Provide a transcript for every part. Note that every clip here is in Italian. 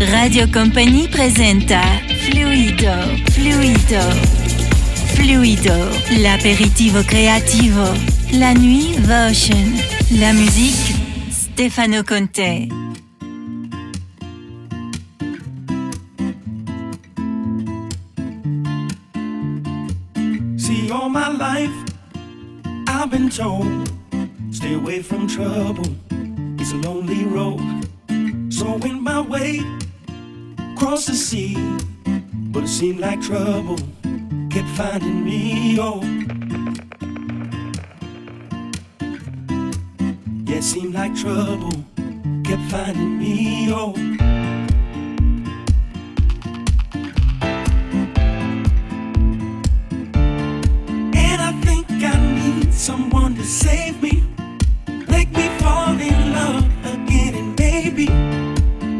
Radio Company presenta Fluido, l'aperitivo creativo, la nuit Votion, la musique Stefano Conte. See, all my life I've been told, stay away from trouble, it's a lonely road. So went my way across the sea, but it seemed like trouble kept finding me. Oh, yeah, it seemed like trouble kept finding me. Oh, and I think I need someone to save me, make me fall in love again, and baby,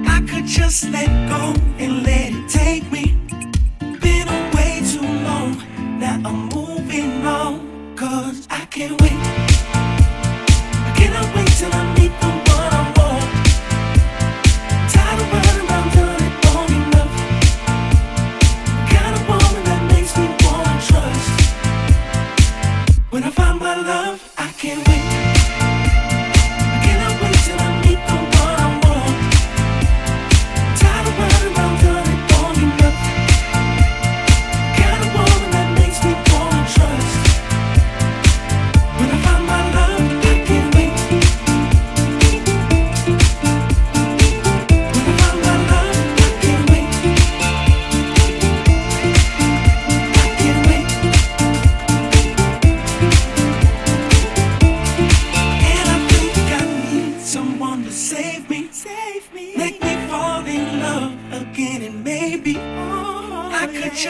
I could just let go and let it take me. Been away too long, now I'm moving on, 'cause I can't wait. I cannot wait till I meet the one I want. I'm tired of running around, done it long enough. The kind of woman that makes me wanna trust. When I find my love, I can't wait.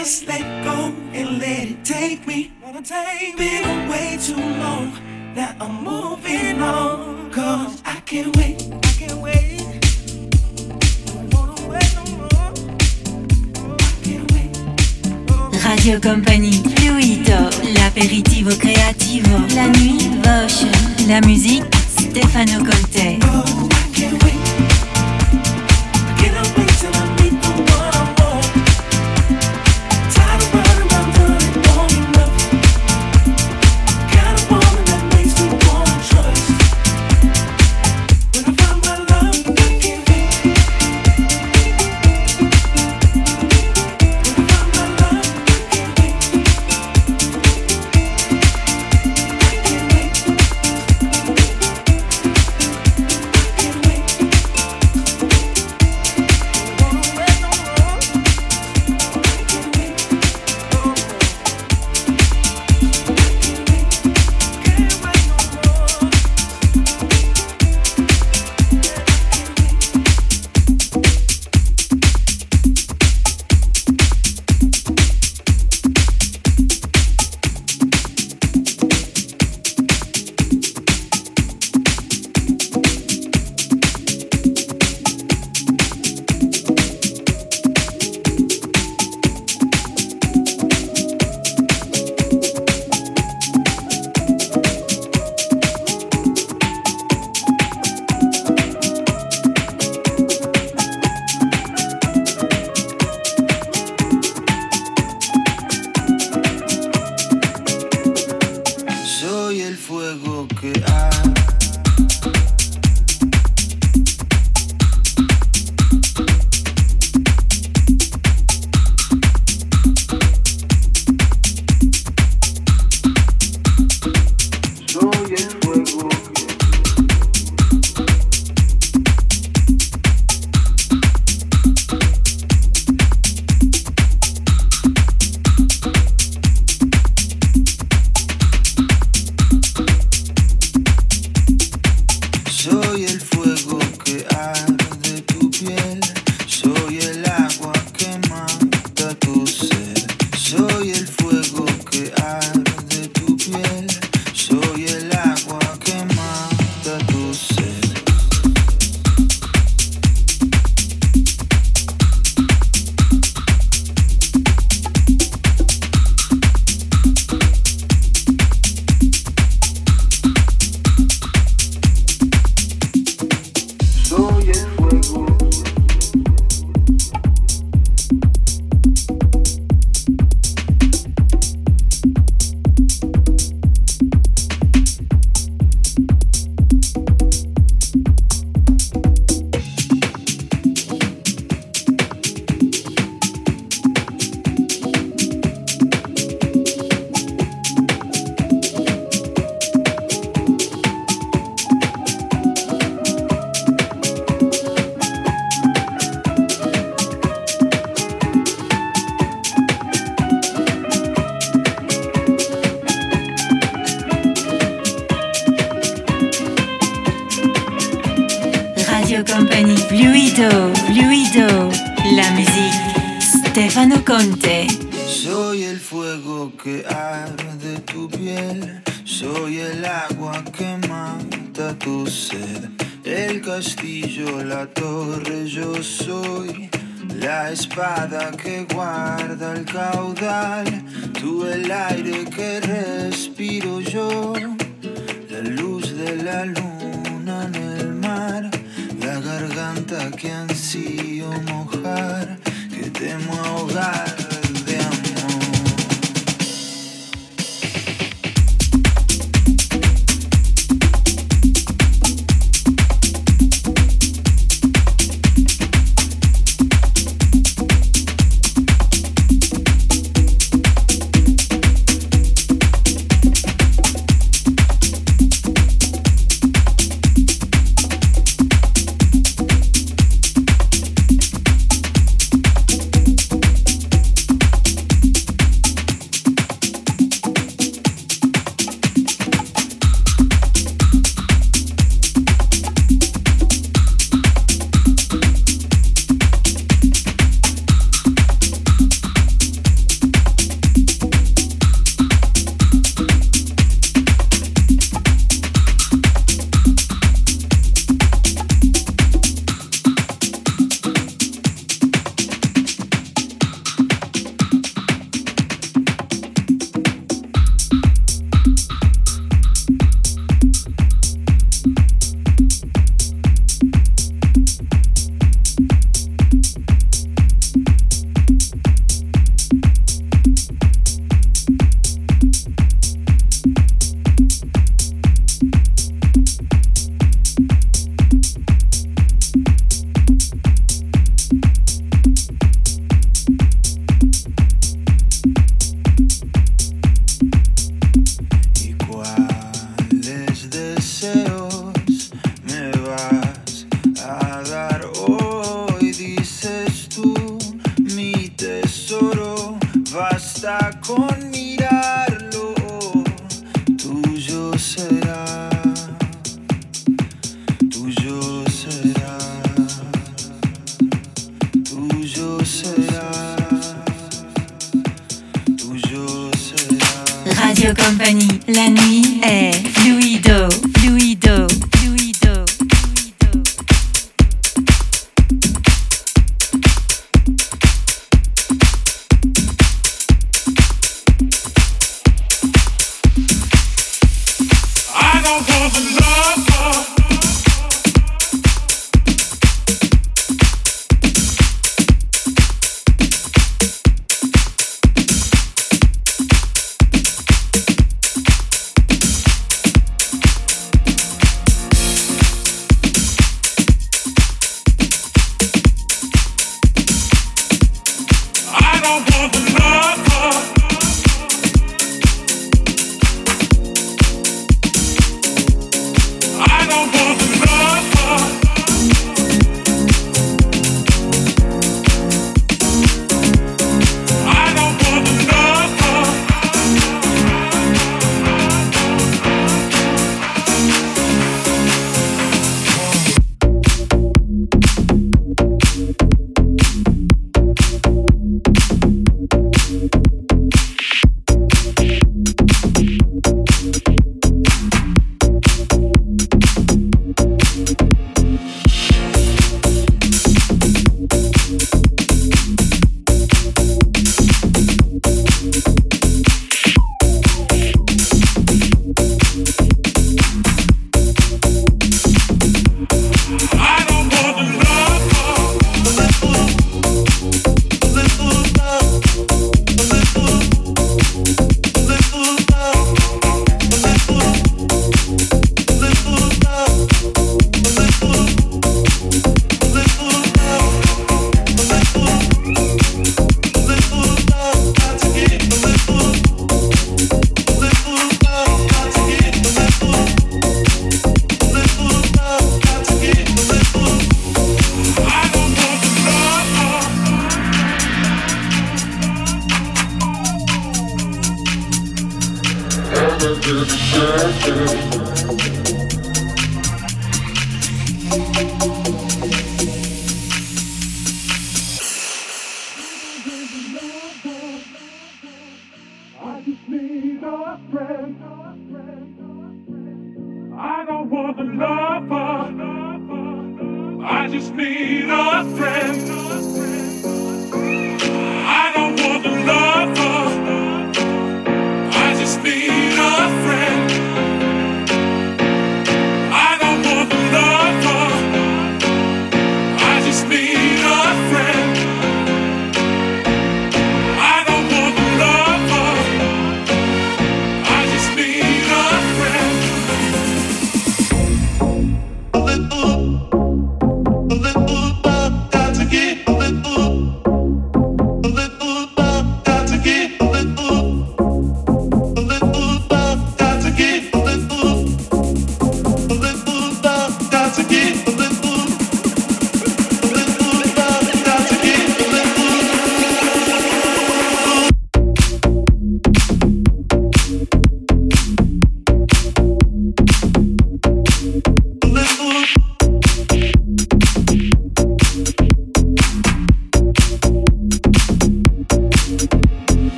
Just let go and let it take me. Been away too long, now I'm moving on, 'cause I can't wait. I can't wait. I don't wait no more. I can't wait. Radio Company, Fluido, l'aperitivo creativo, la nuit Votion, la musique Stefano Conte. Oh, I can't wait. I cannot wait till I meet the one I want. Stefano Conte. Soy el fuego que arde tu piel, soy el agua que mata tu sed, el castillo, la torre, yo soy la espada que guarda el caudal, tú el aire que respiro yo, la luz de la luna en el mar, la garganta que ansío mojar, que temo ahogar. Radio Company, la nuit è Fluido, Fluido, Fluido. I don't want the love.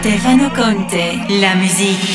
Stefano Conte, la musique.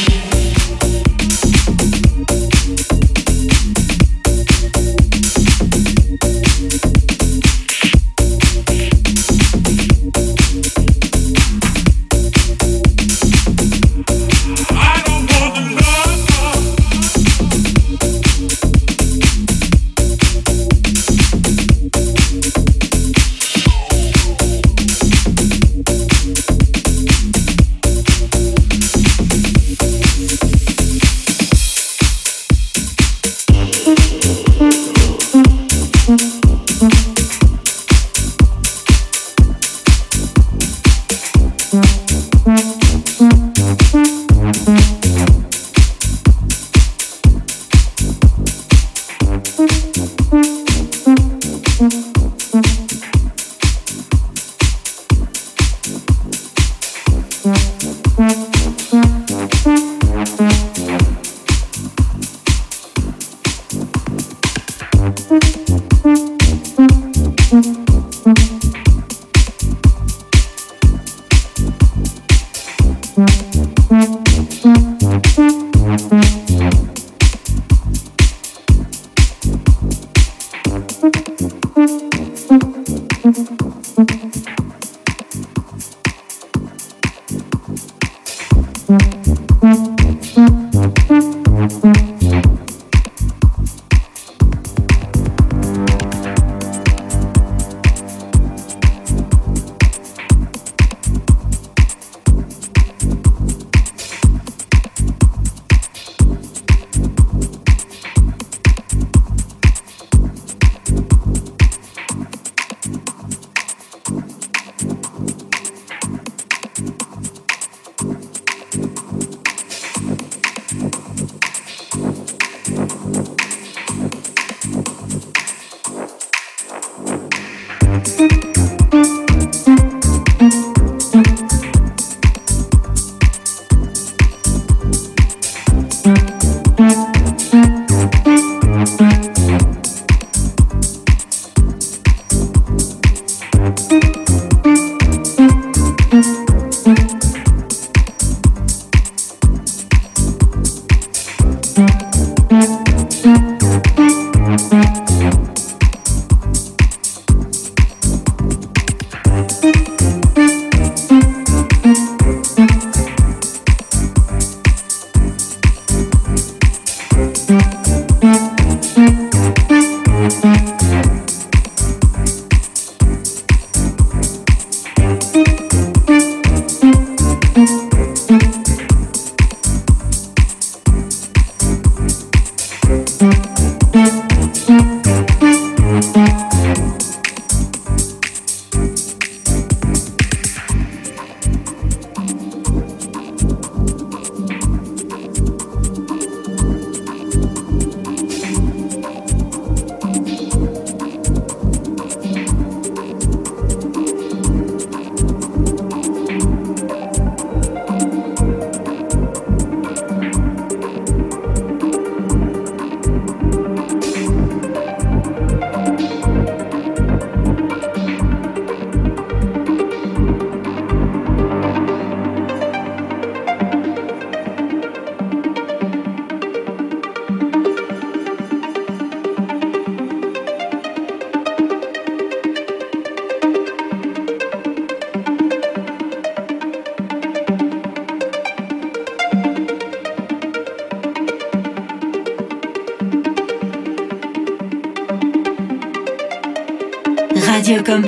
Radio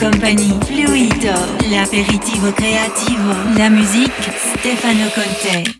Compagnie, Fluido, l'aperitivo creativo, la musique, Stefano Conte.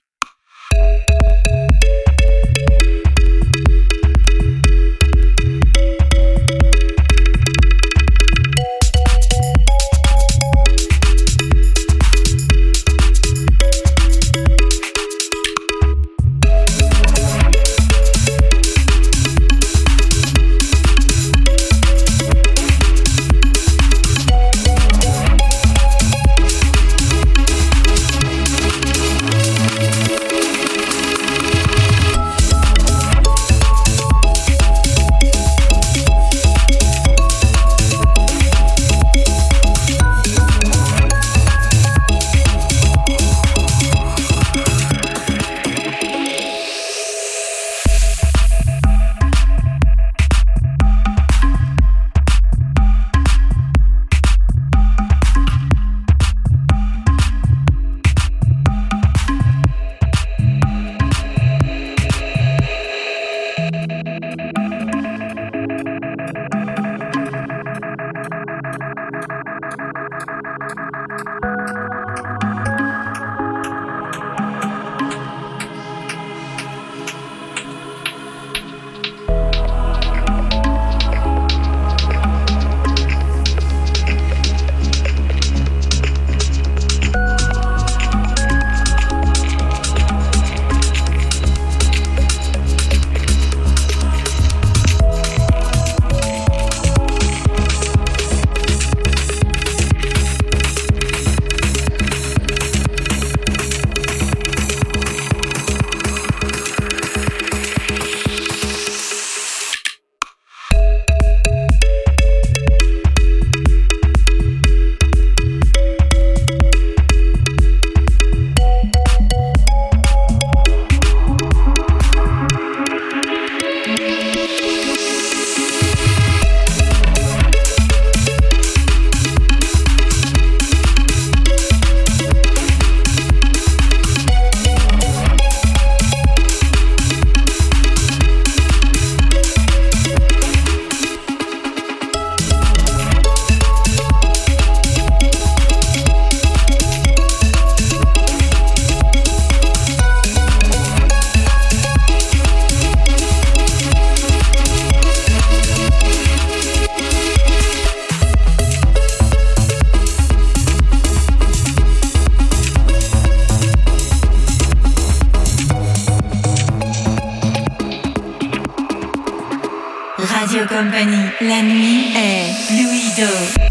Radio Company, la nuit è Fluido.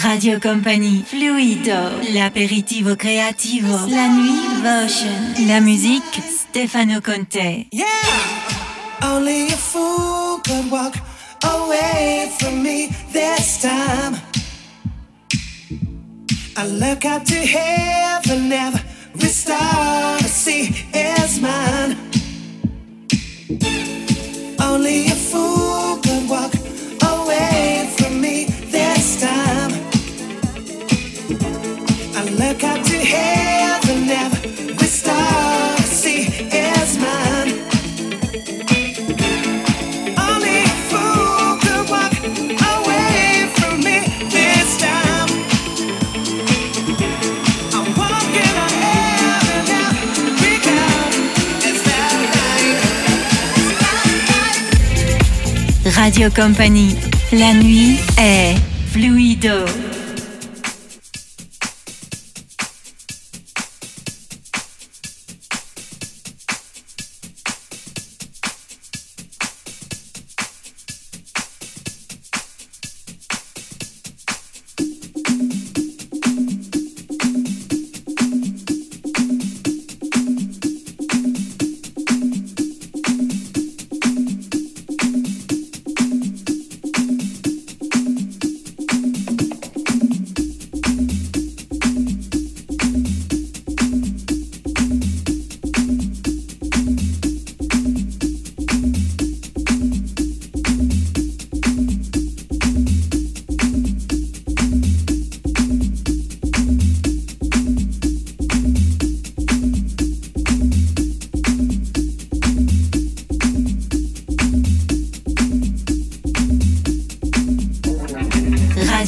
Radio Company, Fluido, l'aperitivo creativo, la nuit motion, la musique, Stefano Conte. Yeah! Only a fool could walk away from me this time. I look up to heaven, every star I see is mine. Only a fool could walk away from me this time. Look up to heaven, every star I see is mine. Only a fool could walk away from me this time. I'm walking on heaven now because it's that night. Radio Company, la nuit est Fluido.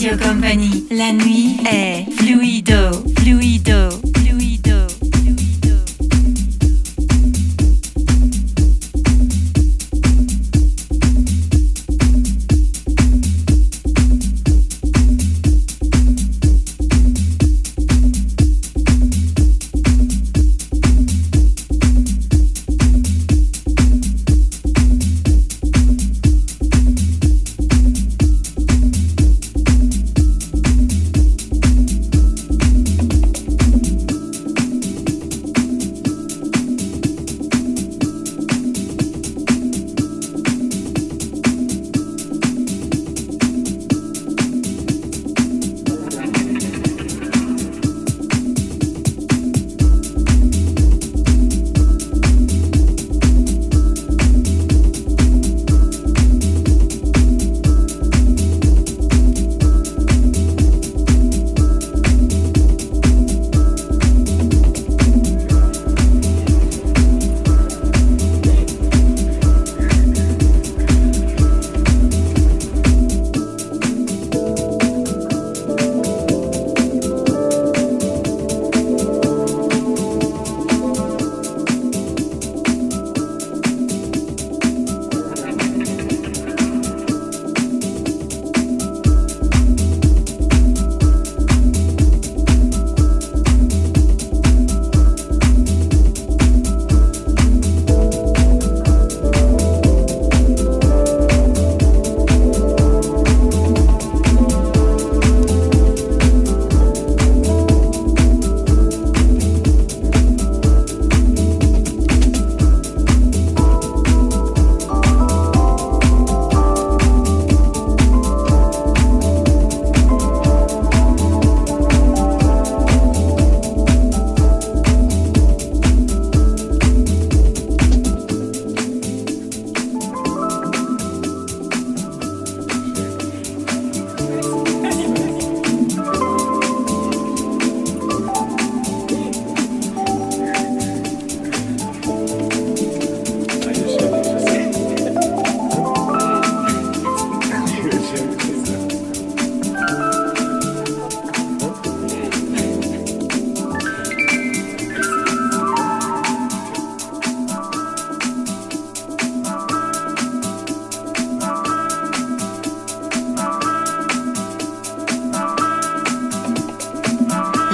Radio Company, la nuit è Fluido, Fluido.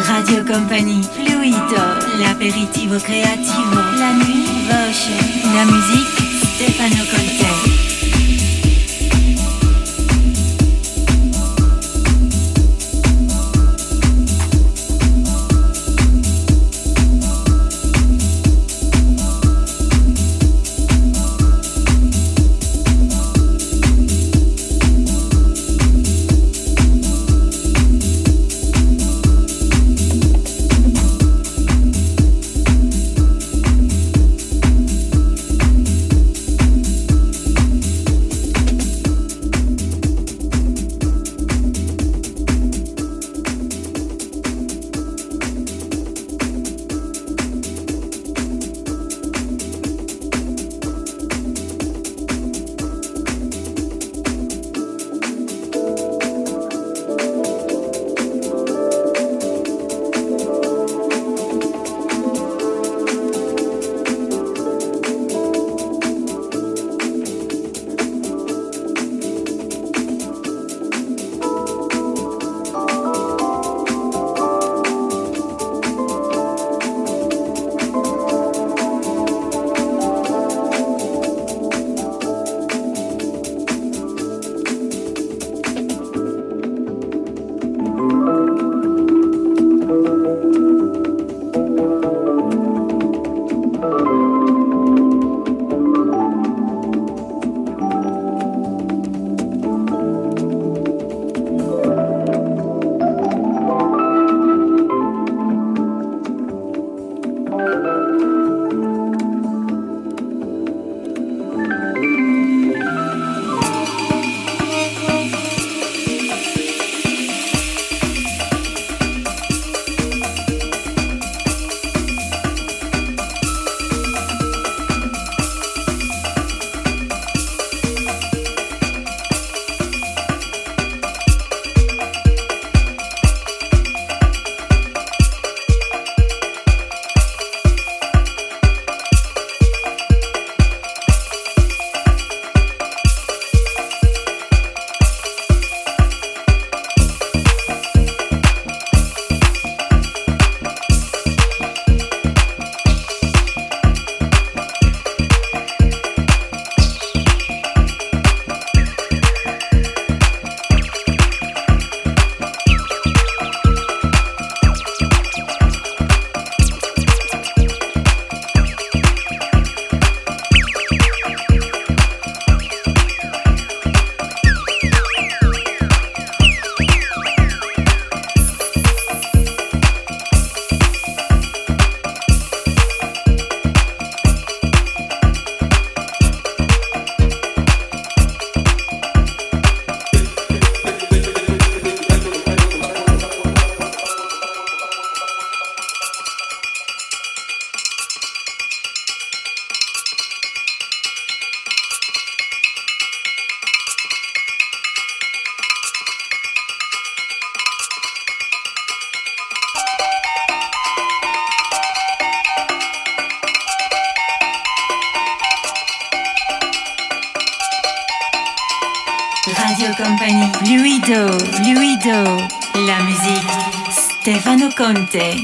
Radio Company, Fluido, l'aperitivo creativo, la nuit, voce, la musique, Stefano Conte. Fluido, la musique, Stefano Conte.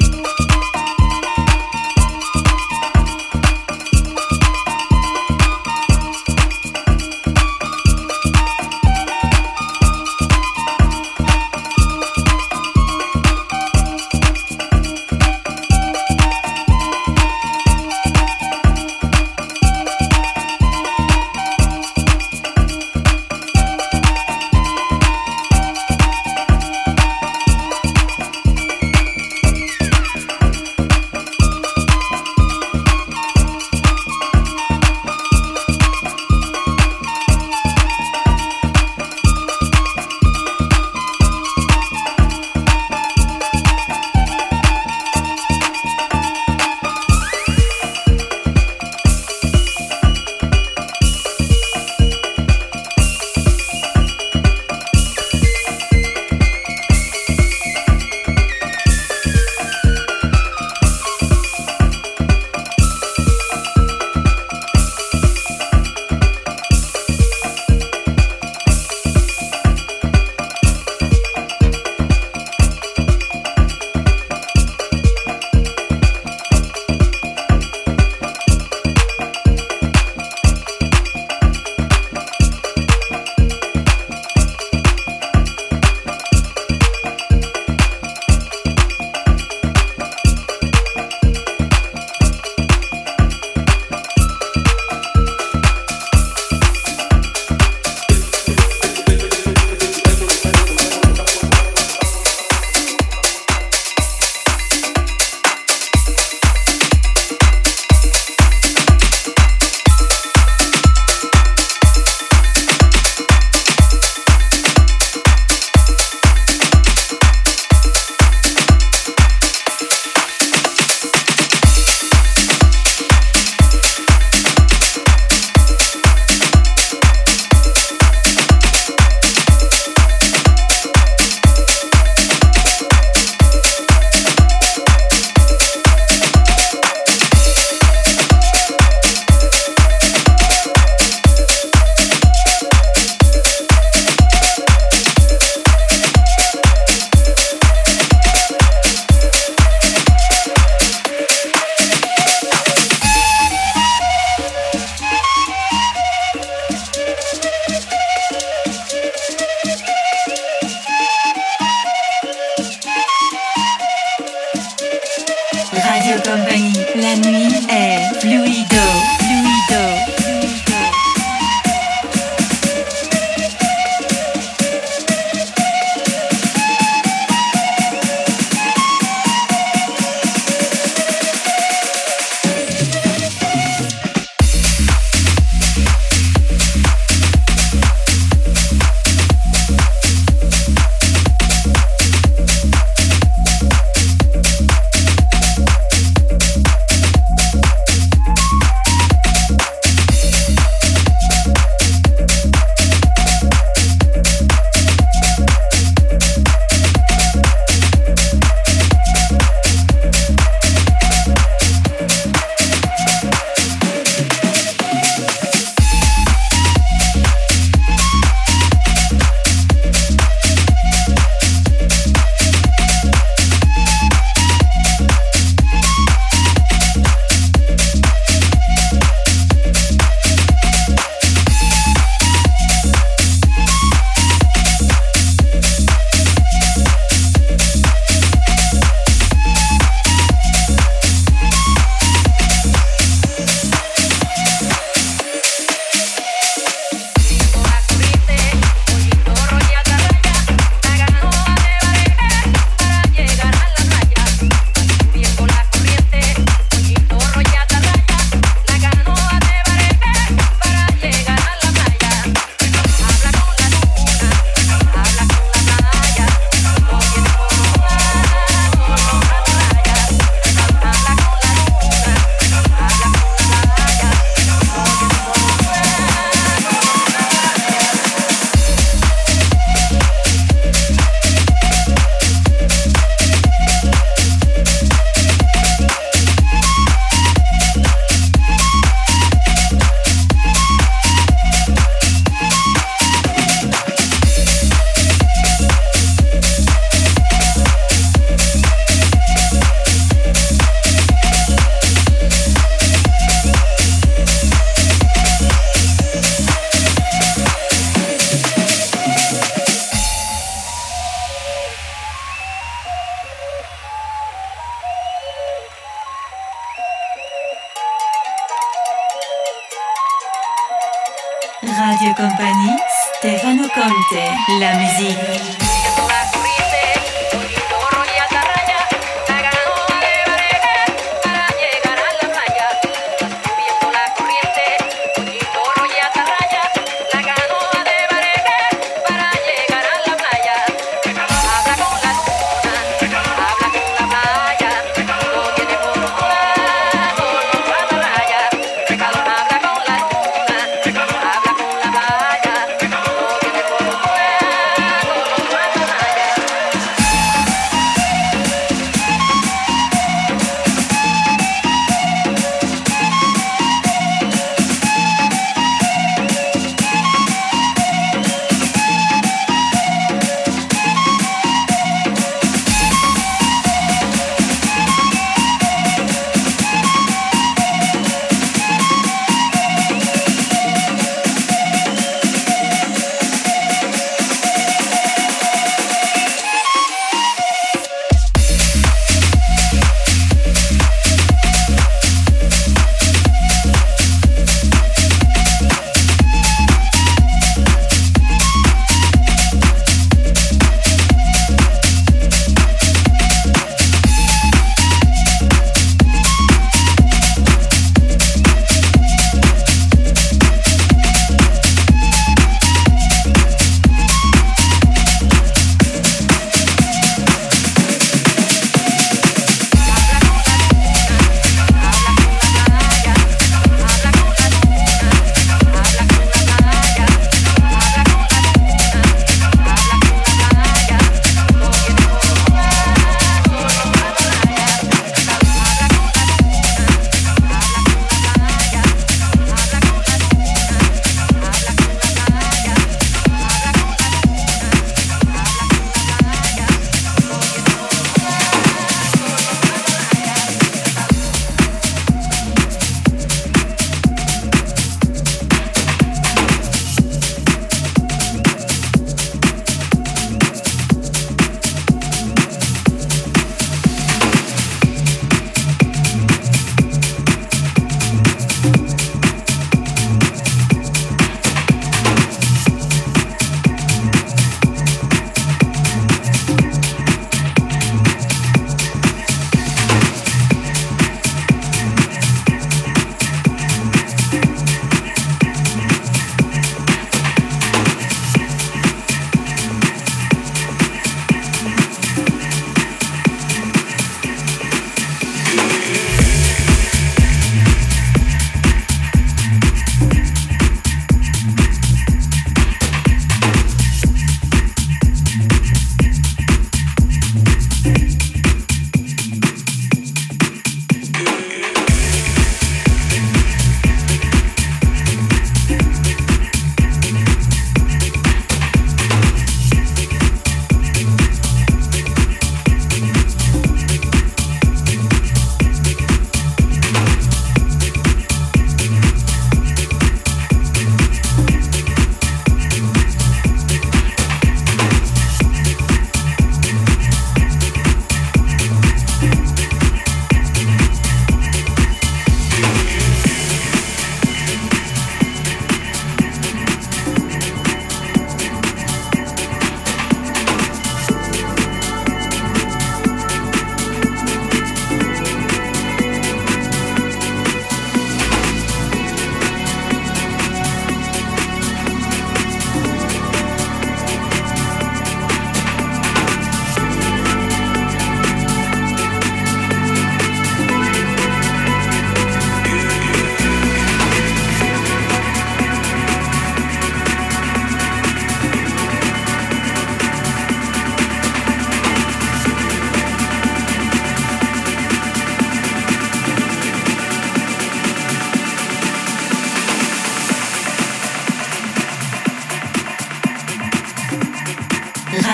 Company, Stefano Conte, la musique.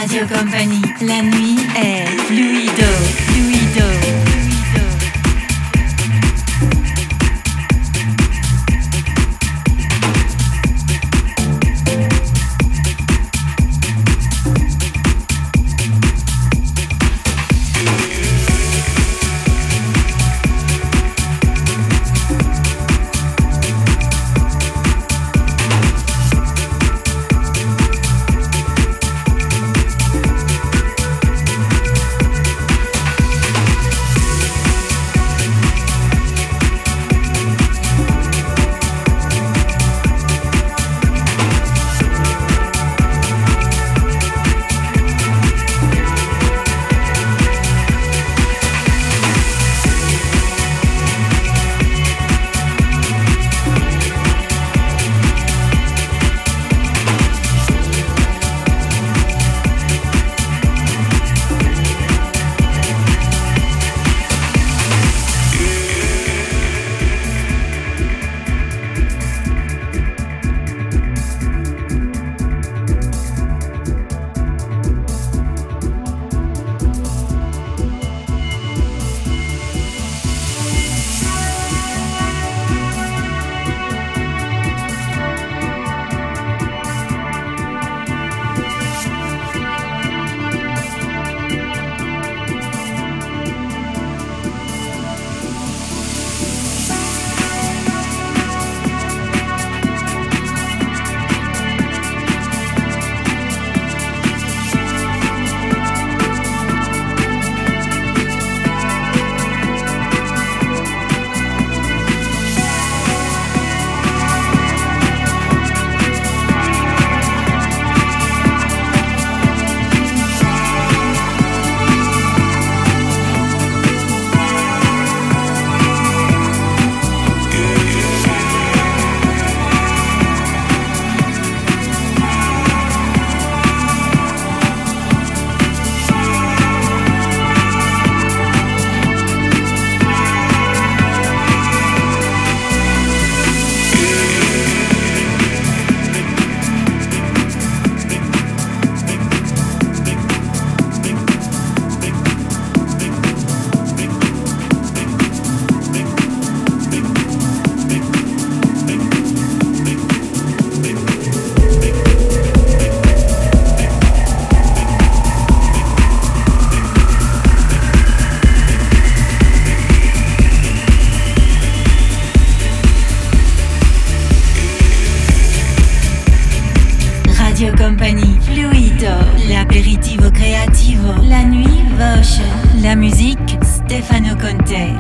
Radio Company, la nuit est Fluido, Fluido. Ocean. La musique, Stefano Conte.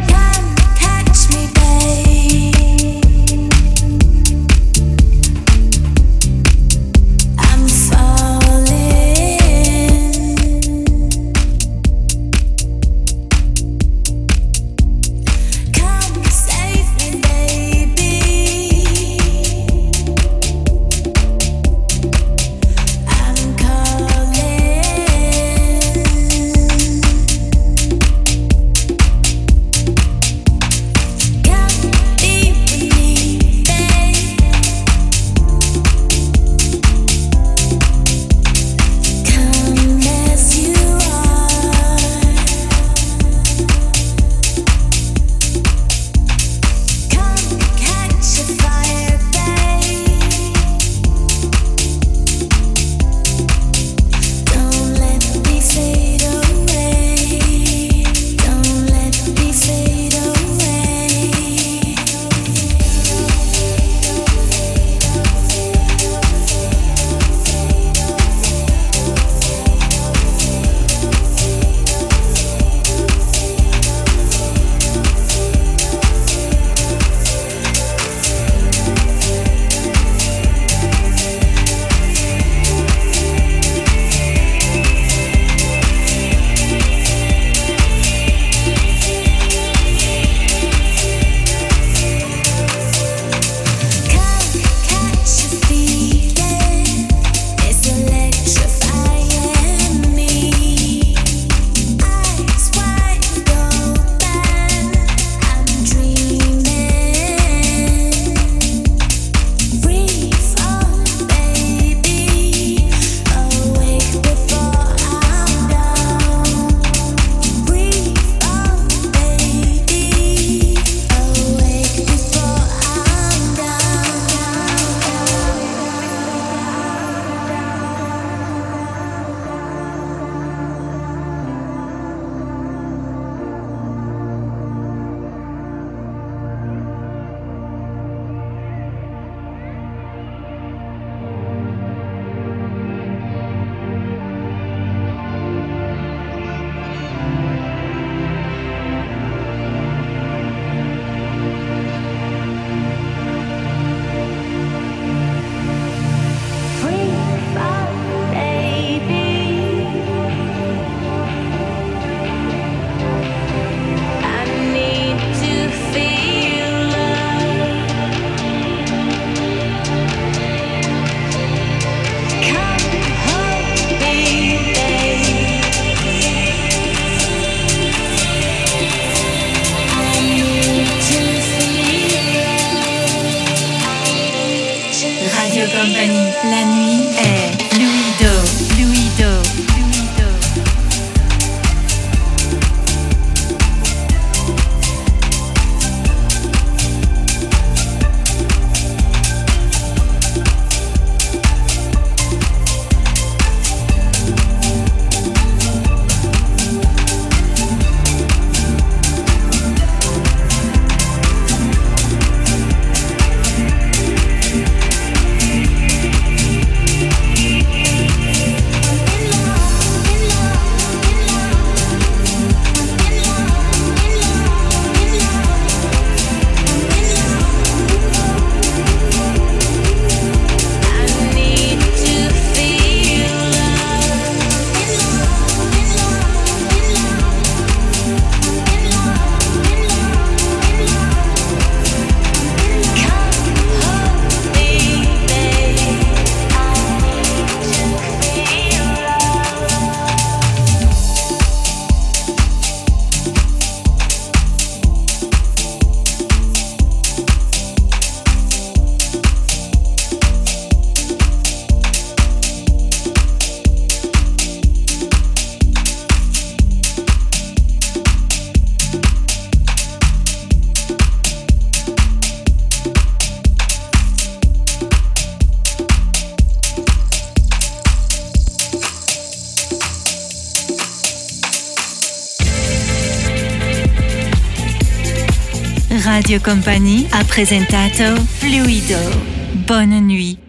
La nuit est Fluido. Radio Company ha presentato Fluido. Bonne nuit.